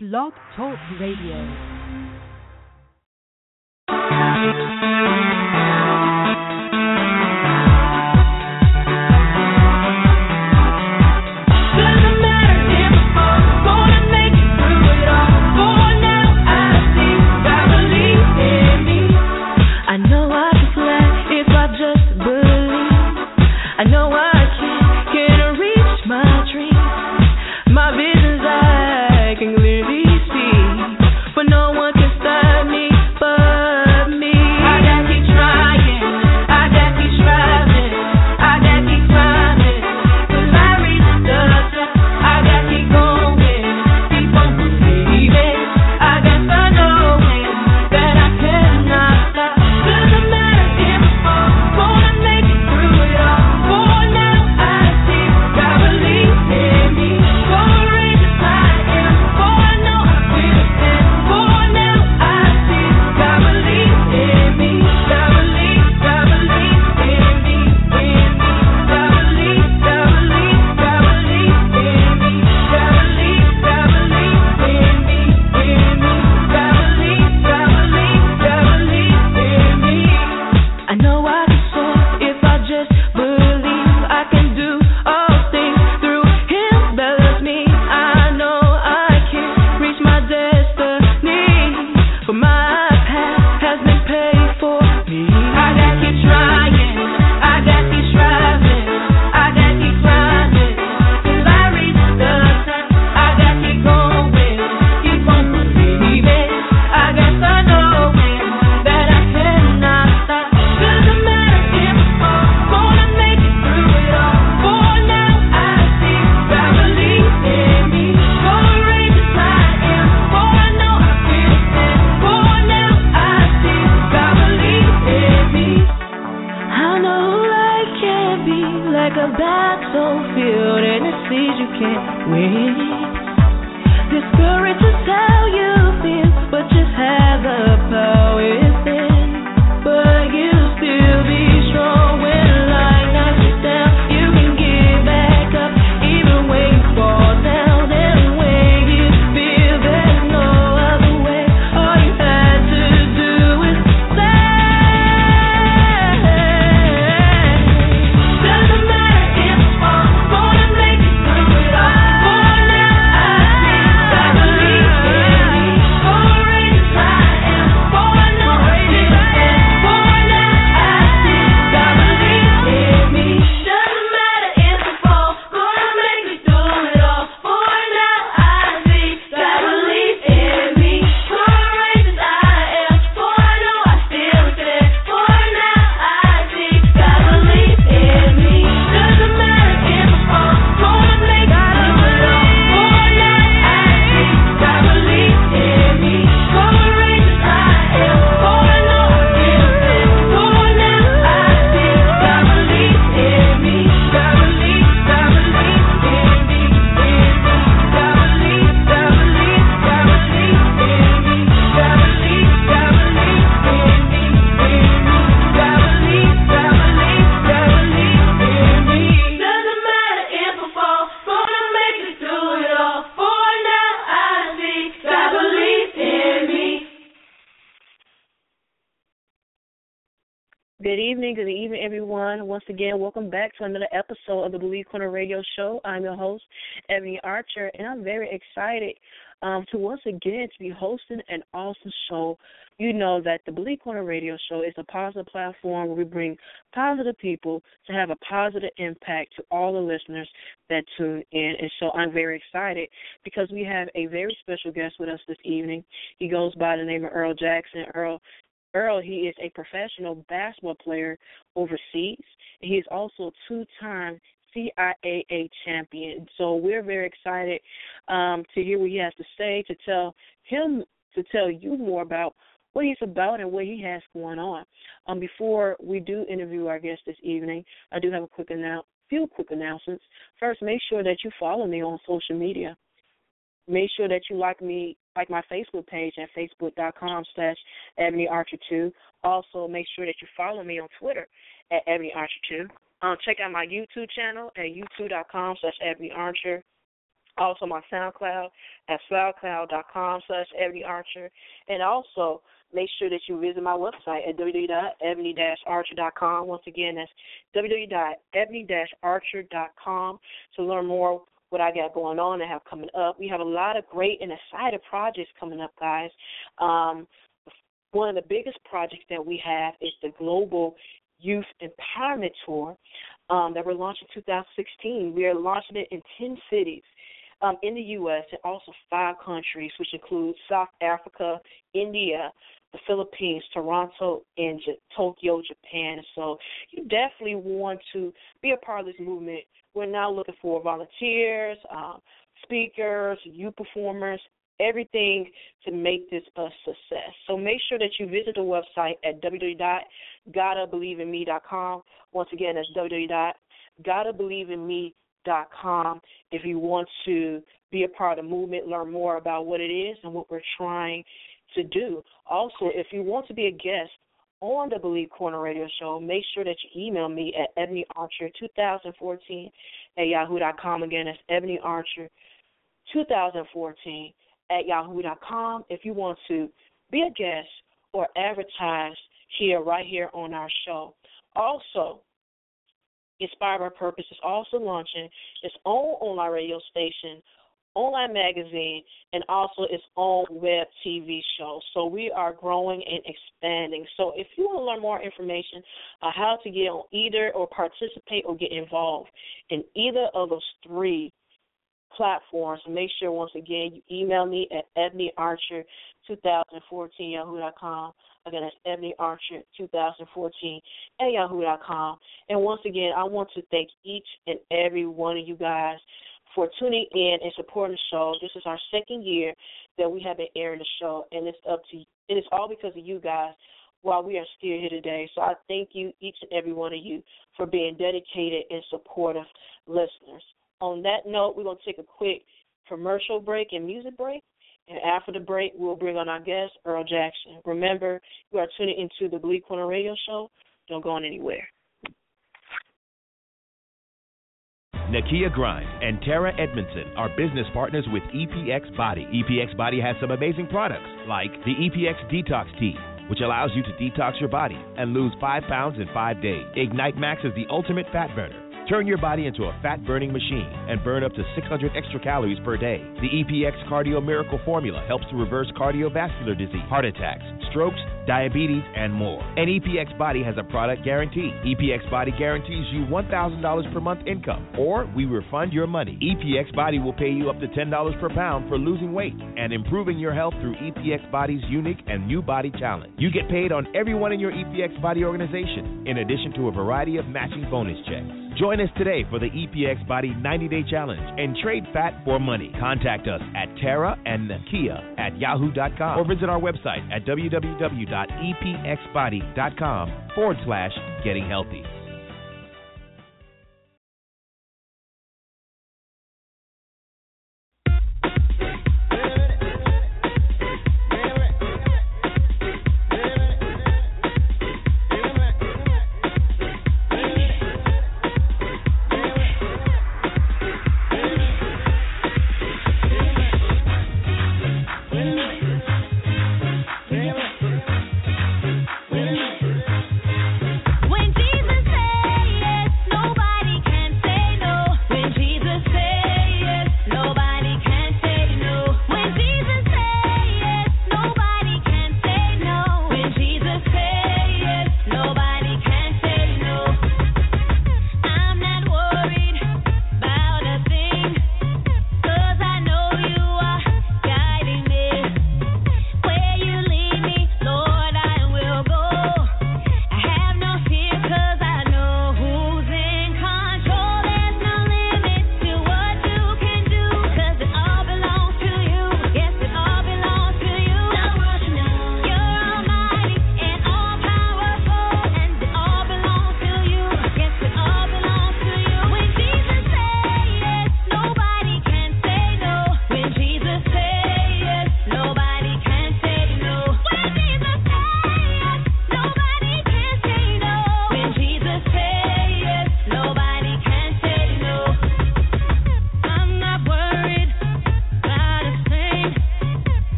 Blog Talk Radio. Again, welcome back to another episode of the Believe Corner Radio Show. I'm your host, Ebony Archer, and I'm very excited to once again to be hosting an awesome show. You know that the Believe Corner Radio Show is a positive platform where we bring positive people to have a positive impact to all the listeners that tune in. And so I'm very excited because we have a very special guest with us this evening. He goes by the name of Earl Jackson. Earl, he is a professional basketball player overseas. He is also a two-time CIAA champion. So we're very excited to hear what he has to say, to tell you more about what he's about and what he has going on. Before we do interview our guest this evening, I do have a few quick announcements. First, make sure that you follow me on social media. Make sure that you like my Facebook page at facebook.com/EbonyArcher2. Also, make sure that you follow me on Twitter at EbonyArcher2. Check out my YouTube channel at youtube.com/EbonyArcher. also my SoundCloud at soundcloud.com/EbonyArcher. And also make sure that you visit my website at www.ebony-archer.com. Once again, that's www.ebony-archer.com to learn more what I got going on and have coming up. We have a lot of great and exciting projects coming up, guys. One of the biggest projects that we have is the Global Youth Empowerment Tour that we're launching in 2016. We are launching it in 10 cities in the U.S. and also 5 countries, which include South Africa, India, the Philippines, Toronto, and Tokyo, Japan. So you definitely want to be a part of this movement. We're now looking for volunteers, speakers, youth performers, everything to make this a success. So make sure that you visit the website at www.gottabelieveinme.com. Once again, that's www.gottabelieveinme.com if you want to be a part of the movement, learn more about what it is and what we're trying to do. Also, if you want to be a guest on the Believe Corner Radio Show, make sure that you email me at ebonyarcher2014@yahoo.com. Again, that's ebonyarcher2014@yahoo.com. If you want to be a guest or advertise right here on our show. Also, Inspired by Purpose is also launching its own online radio station, online magazine, and also its own web TV show. So we are growing and expanding. So if you want to learn more information on how to get on either or participate or get involved in either of those three platforms, make sure, once again, you email me at ebonyarcher2014@yahoo.com. Again, that's ebonyarcher2014@yahoo.com. And once again, I want to thank each and every one of you guys for tuning in and supporting the show. This is our second year that we have been airing the show, and it's up to you. It is all because of you guys while we are still here today. So I thank you, each and every one of you, for being dedicated and supportive listeners. On that note, we're going to take a quick commercial break and music break. And after the break, we'll bring on our guest, Earl Jackson. Remember, you are tuning into the Bleak Corner Radio Show. Don't go on anywhere. Nakia Grimes and Tara Edmondson are business partners with EPX Body. EPX Body has some amazing products like the EPX Detox Tea, which allows you to detox your body and lose 5 pounds in 5 days. Ignite Max is the ultimate fat burner. Turn your body into a fat-burning machine and burn up to 600 extra calories per day. The EPX Cardio Miracle Formula helps to reverse cardiovascular disease, heart attacks, strokes, diabetes, and more. And EPX Body has a product guarantee. EPX Body guarantees you $1,000 per month income, or we refund your money. EPX Body will pay you up to $10 per pound for losing weight and improving your health through EPX Body's unique and new body challenge. You get paid on everyone in your EPX Body organization, in addition to a variety of matching bonus checks. Join us today for the EPX Body 90-Day Challenge and trade fat for money. Contact us at taraandnakia@yahoo.com or visit our website at www.epxbody.com/gettinghealthy. When Jesus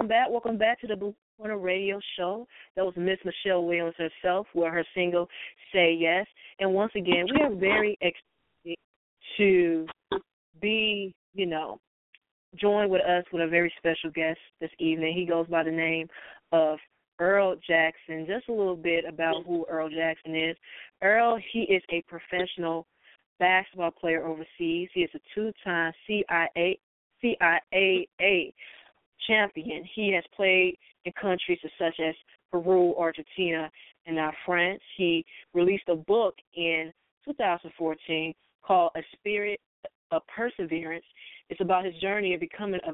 Welcome back. Welcome back to the Blue Corner Radio Show. That was Miss Michelle Williams herself with her single, Say Yes. And once again, we are very excited to be, you know, joined with us with a very special guest this evening. He goes by the name of Earl Jackson. Just a little bit about who Earl Jackson is. Earl, he is a professional basketball player overseas. He is a two-time CIAA champion. He has played in countries such as Peru, Argentina, and now France. He released a book in 2014 called A Spirit of Perseverance. It's about his journey of becoming a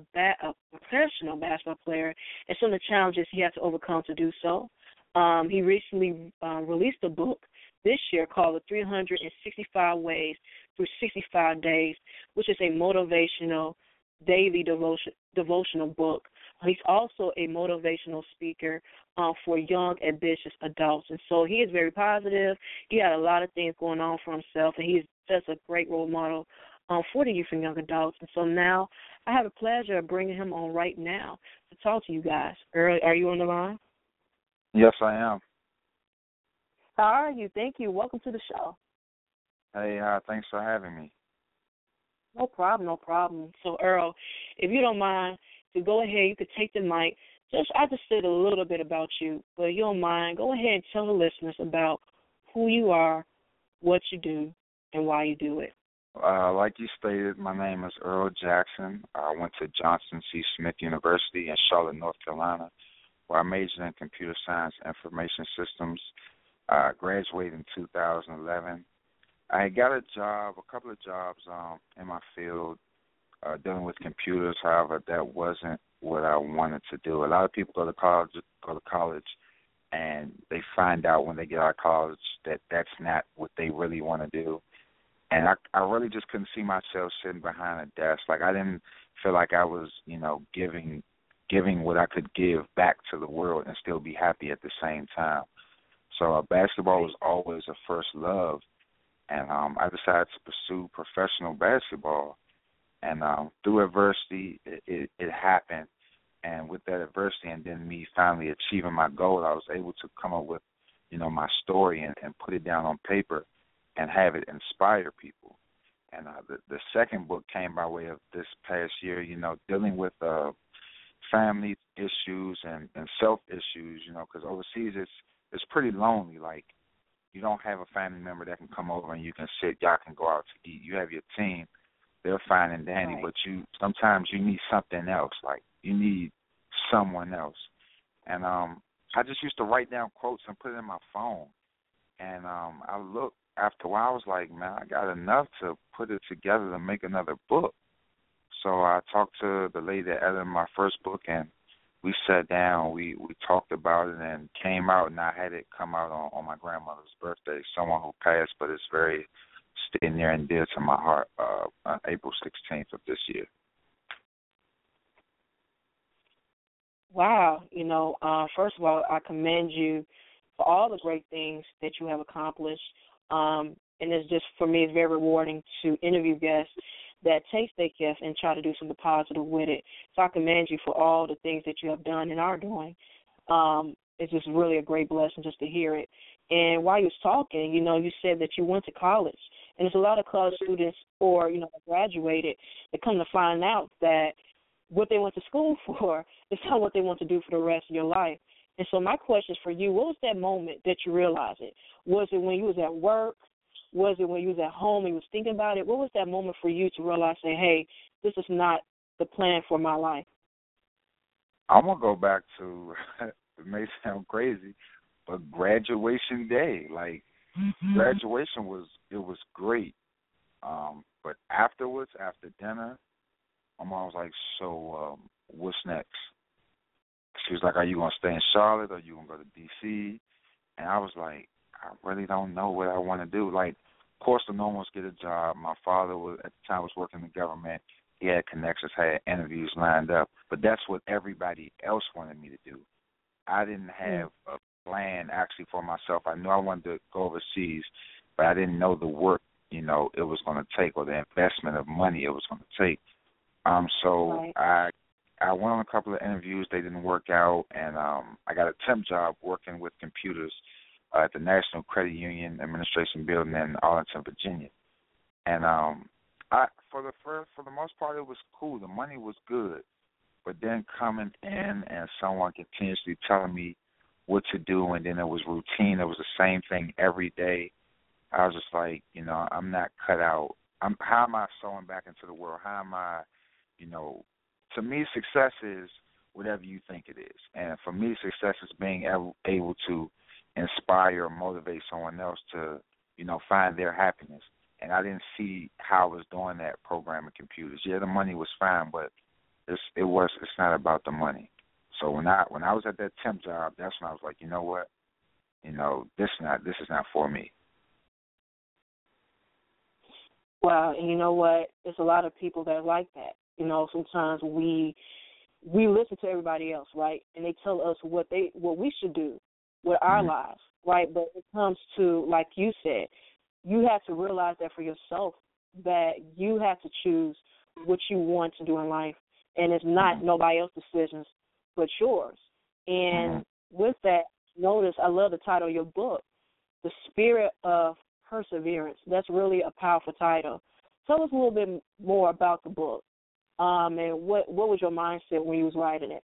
professional basketball player and some of the challenges he had to overcome to do so. He recently released a book this year called The 365 Ways Through 65 Days, which is a motivational daily devotional book. He's also a motivational speaker for young, ambitious adults. And so he is very positive. He had a lot of things going on for himself, and he's just a great role model for the youth and young adults. And so now I have the pleasure of bringing him on right now to talk to you guys. Earl, are you on the line? Yes, I am. How are you? Thank you. Welcome to the show. Hey, thanks for having me. No problem, no problem. So, Earl, if you don't mind, to go ahead, you could take the mic. I just said a little bit about you, but if you don't mind, go ahead and tell the listeners about who you are, what you do, and why you do it. Like you stated, my name is Earl Jackson. I went to Johnson C. Smith University in Charlotte, North Carolina, where I majored in computer science information systems. I graduated in 2011. I got a couple of jobs in my field dealing with computers. However, that wasn't what I wanted to do. A lot of people go to college, and they find out when they get out of college that that's not what they really want to do. And I really just couldn't see myself sitting behind a desk. Like, I didn't feel like I was, you know, giving what I could give back to the world and still be happy at the same time. So basketball was always a first love. And I decided to pursue professional basketball. And through adversity, it happened. And with that adversity and then me finally achieving my goal, I was able to come up with, you know, my story and put it down on paper and have it inspire people. And the second book came by way of this past year, you know, dealing with family issues and self issues, you know, because overseas it's pretty lonely. Like, you don't have a family member that can come over and you can sit, y'all can go out to eat. You have your team, they're fine and dandy, right. But sometimes you need something else. Like, you need someone else. And I just used to write down quotes and put it in my phone. And I looked, after a while I was like, man, I got enough to put it together to make another book. So I talked to the lady that edited my first book, and we sat down, we talked about it and came out, and I had it come out on my grandmother's birthday, someone who passed, but it's very sitting there and dear to my heart, on April 16th of this year. Wow. You know, first of all, I commend you for all the great things that you have accomplished. And it's just, for me, it's very rewarding to interview guests that takes their gift and try to do something positive with it. So I commend you for all the things that you have done and are doing. It's just really a great blessing just to hear it. And while you was talking, you know, you said that you went to college. And there's a lot of college students or, you know, graduated that come to find out that what they went to school for is not what they want to do for the rest of your life. And so my question is for you, what was that moment that you realized it? Was it when you was at work? Was it when you was at home and you was thinking about it? What was that moment for you to realize, say, hey, this is not the plan for my life? I'm going to go back to, it may sound crazy, but graduation day. Like, Graduation was great. But afterwards, after dinner, my mom was like, so what's next? She was like, are you going to stay in Charlotte? Or are you going to go to D.C.? And I was like, I really don't know what I want to do. Like, of course, the normals get a job. My father was, at the time, was working in the government. He had connections, had interviews lined up. But that's what everybody else wanted me to do. I didn't have a plan, actually, for myself. I knew I wanted to go overseas, but I didn't know the work, you know, it was going to take or the investment of money it was going to take. So right. I I went on a couple of interviews. They didn't work out, and I got a temp job working with computers at the National Credit Union Administration building in Arlington, Virginia. And for the most part, it was cool. The money was good. But then coming in and someone continuously telling me what to do, and then it was routine. It was the same thing every day. I was just like, I'm not cut out. How am I sewing back into the world? How am I, to me, success is whatever you think it is. And for me, success is being able to inspire or motivate someone else to, find their happiness. And I didn't see how I was doing that programming computers. Yeah, the money was fine, but it's not about the money. So when I was at that temp job, that's when I was like, you know what? This is not for me. Wow, and you know what? There's a lot of people that are like that. Sometimes we listen to everybody else, right? And they tell us what we should do with our mm-hmm. lives, right? But it comes to, like you said, you have to realize that for yourself, that you have to choose what you want to do in life. And it's not mm-hmm. nobody else's decisions but yours. And mm-hmm. with that, notice I love the title of your book, The Spirit of Perseverance. That's really a powerful title. Tell us a little bit more about the book and what was your mindset when you was writing it?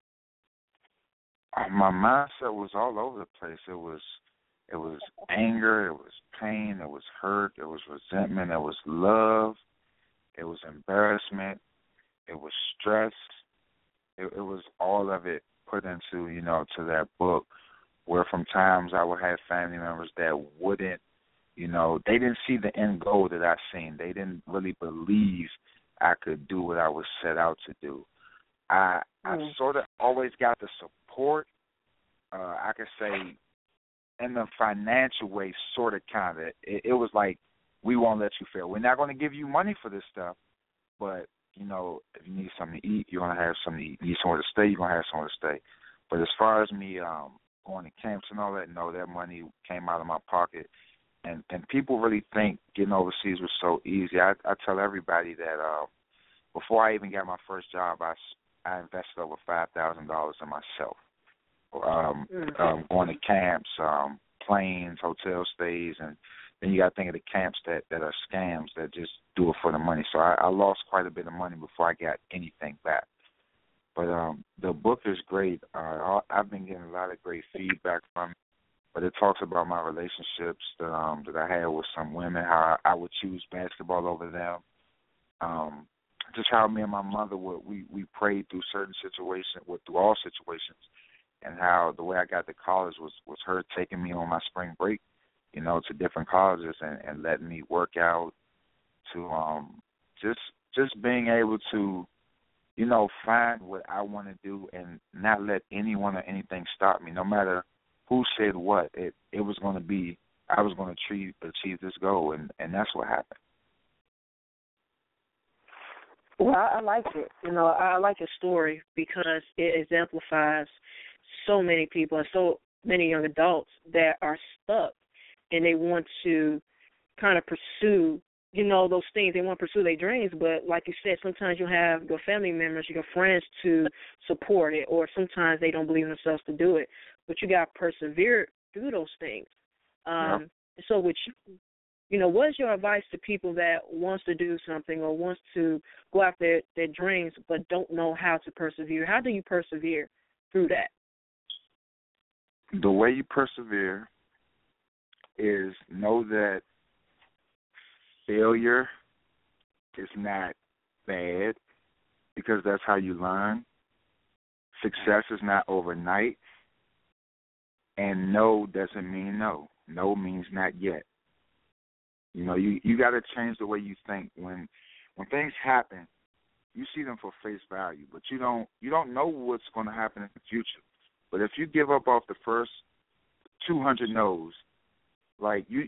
My mindset was all over the place. It was anger, it was pain, it was hurt, it was resentment, it was love, it was embarrassment, it was stress. It was all of it put into, to that book, where from times I would have family members that wouldn't, they didn't see the end goal that I seen. They didn't really believe I could do what I was set out to do. I sort of always got the support, I could say, in the financial way, sort of, kind of. It was like, we won't let you fail. We're not going to give you money for this stuff, but, if you need something to eat, you're going to have something to eat. You need somewhere to stay, you're going to have somewhere to stay. But as far as me going to camps and all that, no, that money came out of my pocket. And people really think getting overseas was so easy. I tell everybody that before I even got my first job, I invested over $5,000 in myself. Going to camps, planes, hotel stays, and then you got to think of the camps that are scams that just do it for the money. So I lost quite a bit of money before I got anything back. But the book is great. I've been getting a lot of great feedback from it. But it talks about my relationships that I had with some women, how I would choose basketball over them, just how me and my mother we prayed through certain situations, through all situations, and how the way I got to college was her taking me on my spring break, to different colleges and letting me work out, to just being able to, find what I want to do and not let anyone or anything stop me, no matter who said what. It was going to be, I was going to achieve this goal, and that's what happened. Well, I like it. I like your story because it exemplifies so many people and so many young adults that are stuck, and they want to kind of pursue, those things. They want to pursue their dreams, but like you said, sometimes you have your family members, your friends to support it, or sometimes they don't believe in themselves to do it. But you got to persevere through those things. Yeah. So with you, what is your advice to people that wants to do something or wants to go after their dreams but don't know how to persevere? How do you persevere through that? The way you persevere is know that failure is not bad, because that's how you learn. Success is not overnight. And no doesn't mean no. No means not yet. You got to change the way you think. When things happen, you see them for face value, but you don't know what's going to happen in the future. But if you give up off the first 200 no's, like you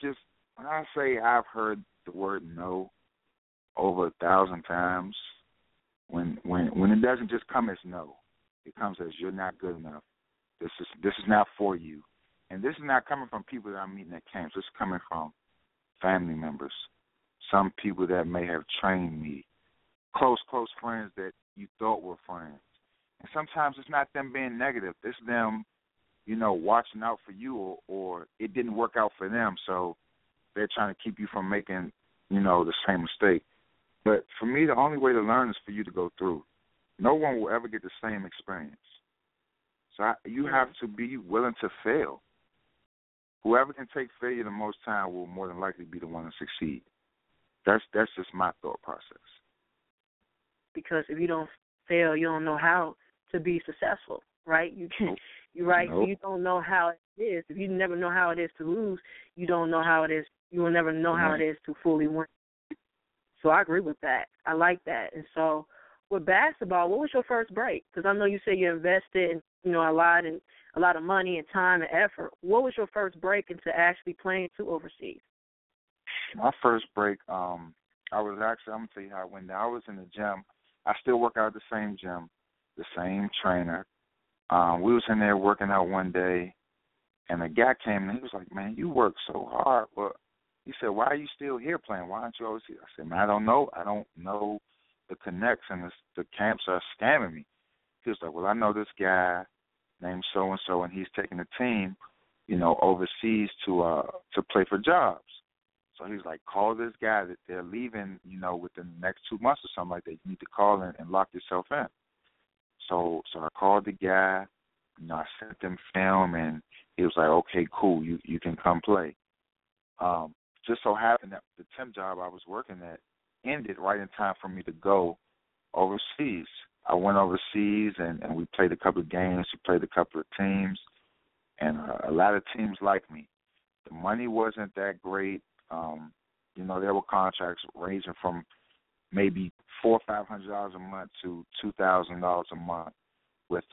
just when I say I've heard the word no over 1,000 times, when it doesn't just come as no, it comes as you're not good enough. This is not for you. And this is not coming from people that I'm meeting at camps. This is coming from family members, some people that may have trained me, close friends that you thought were friends. And sometimes it's not them being negative. It's them, you know, watching out for you, or it didn't work out for them, so they're trying to keep you from making, you know, the same mistake. But for me, the only way to learn is for you to go through. No one will ever get the same experience. So you have to be willing to fail. Whoever can take failure the most time will more than likely be the one to succeed. That's just my thought process. Because if you don't fail, you don't know how to be successful, right? Nope. You don't know how it is. If you never know how it is to lose, you don't know how it is. You will never know how it is to fully win. So I agree with that. I like that. And so with basketball, what was your first break? Because I know you said you invested in, you know, a lot of money and time and effort. What was your first break into actually playing to overseas? My first break, I'm going to tell you how it went down. I was in the gym. I still work out at the same gym, the same trainer. We was in there working out one day, and a guy came and he was like, man, you work so hard. Well, he said, why are you still here playing? Why aren't you always here? I said, man, I don't know the connects, and the camps are scamming me. He was like, well, I know this guy named so-and-so, and he's taking the team, you know, overseas to play for jobs. So he was like, call this guy that they're leaving, you know, within the next 2 months or something like that. You need to call and lock yourself in. So I called the guy, you know, I sent him film, and he was like, okay, cool, you can come play. Just so happened that the temp job I was working at ended right in time for me to go overseas. I went overseas, and we played a couple of games. We played a couple of teams, and a lot of teams liked me. The money wasn't that great. You know, there were contracts ranging from maybe $400 or $500 a month to $2,000 a month, with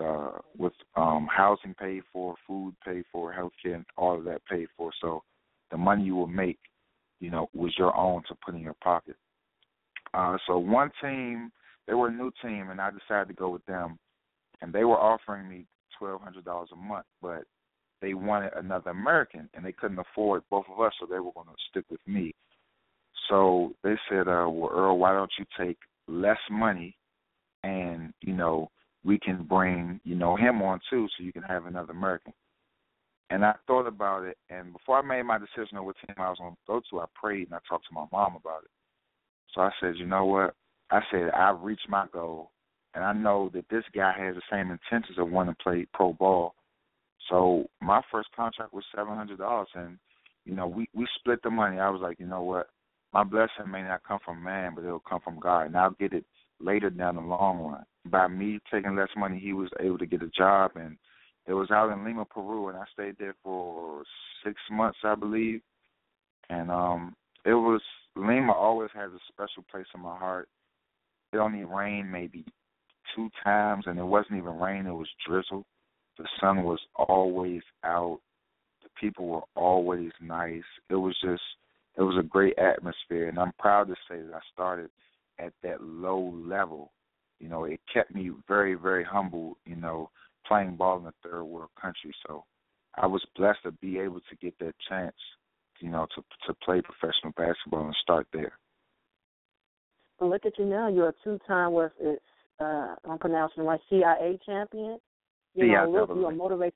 housing paid for, food paid for, healthcare, and all of that paid for. So the money you will make, you know, was your own to put in your pocket. So one team, they were a new team, and I decided to go with them, and they were offering me $1,200 a month, but they wanted another American, and they couldn't afford both of us, so they were going to stick with me. So they said, well, Earl, why don't you take less money, and, you know, we can bring, you know, him on too, so you can have another American. And I thought about it, and before I made my decision on what team I was going to go to, I prayed, and I talked to my mom about it. So I said, you know what? I said, I've reached my goal, and I know that this guy has the same intentions of wanting to play pro ball. So my first contract was $700, and, you know, we split the money. I was like, you know what, my blessing may not come from man, but it'll come from God, and I'll get it later down the long run. By me taking less money, he was able to get a job, and it was out in Lima, Peru, and I stayed there for 6 months, I believe. And it was Lima always has a special place in my heart. It only rained maybe 2 times, and it wasn't even rain, it was drizzle. The sun was always out. The people were always nice. It was a great atmosphere, and I'm proud to say that I started at that low level. You know, it kept me very, very humble, you know, playing ball in a third world country. So I was blessed to be able to get that chance, you know, to play professional basketball and start there. Well, look at you now. You're a 2-time, I'm pronouncing it right, CIA champion. You know, look, you're a motivational.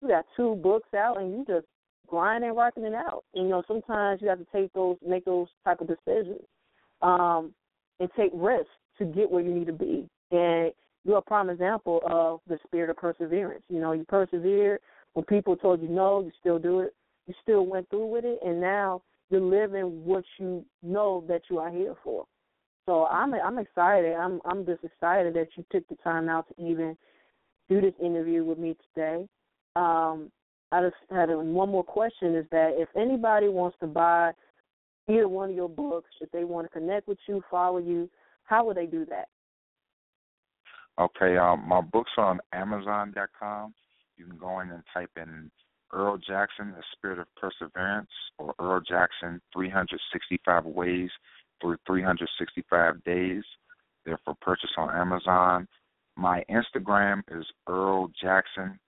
You got 2 books out, and you just grinding, rocking it out. And, you know, sometimes you have to make those type of decisions, and take risks to get where you need to be. And you're a prime example of the spirit of perseverance. You know, you persevered when people told you no, you still do it. You still went through with it, and now you're living what you know that you are here for. So I'm excited. I'm just excited that you took the time out to even do this interview with me today. I just had one more question, is that if anybody wants to buy either one of your books, if they want to connect with you, follow you, how would they do that? Okay, my books are on Amazon.com. You can go in and type in Earl Jackson, A Spirit of Perseverance, or Earl Jackson, 365 Ways Through 365 Days. They're for purchase on Amazon. My Instagram is EarlJackson_.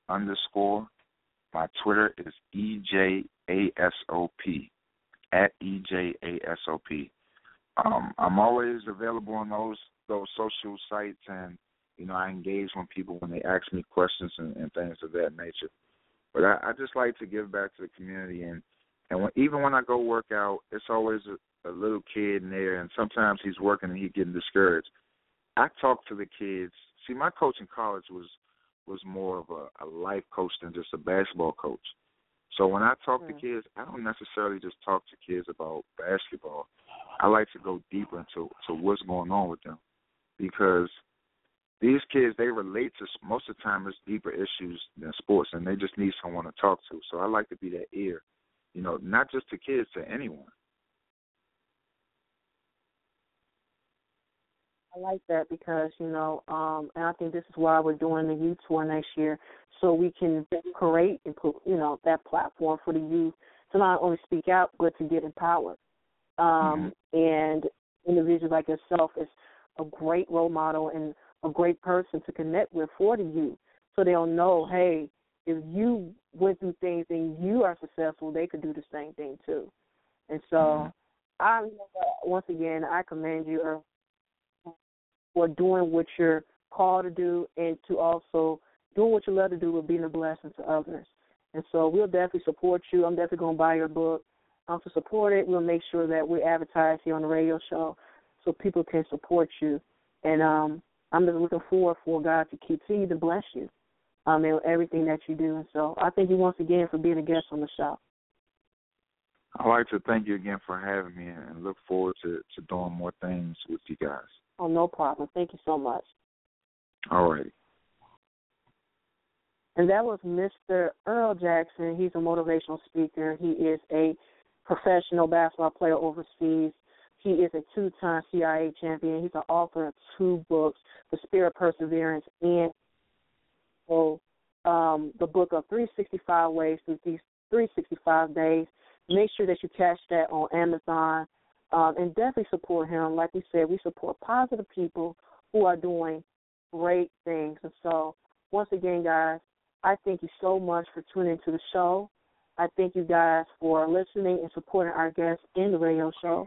My Twitter is EJASOP, @EJASOP. I'm always available on those social sites, and you know, I engage with people when they ask me questions and things of that nature. But I just like to give back to the community, and even when I go work out, it's always a little kid in there, and sometimes he's working and he's getting discouraged. I talk to the kids. See, my coach in college was more of a life coach than just a basketball coach. So when I talk to kids, I don't necessarily just talk to kids about basketball. I like to go deeper into what's going on with them, because these kids, they relate to, most of the time, it's deeper issues than sports, and they just need someone to talk to. So I like to be that ear, you know, not just to kids, to anyone. I like that because, you know, and I think this is why we're doing the youth tour next year, so we can create and put, you know, that platform for the youth to not only speak out, but to get empowered. And individuals like yourself is a great role model and a great person to connect with for the youth, so they'll know, hey, if you went through things and you are successful, they could do the same thing too. And so, I, once again, I commend you, Earl, for doing what you're called to do, and to also doing what you love to do with being a blessing to others. And so we'll definitely support you. I'm definitely going to buy your book. To support it, we'll make sure that we advertise here on the radio show so people can support you. And I'm just looking forward for God to continue to bless you in everything that you do. And so I thank you once again for being a guest on the show. I'd like to thank you again for having me, and look forward to doing more things with you guys. Oh, no problem. Thank you so much. All right. And that was Mr. Earl Jackson. He's a motivational speaker. He is a professional basketball player overseas. He is a two-time CIAA champion. He's an author of 2 books, The Spirit of Perseverance and the book of 365 Ways Through 365 Days. Make sure that you catch that on Amazon, and definitely support him. Like we said, we support positive people who are doing great things. And so, once again, guys, I thank you so much for tuning into the show. I thank you guys for listening and supporting our guests in the radio show.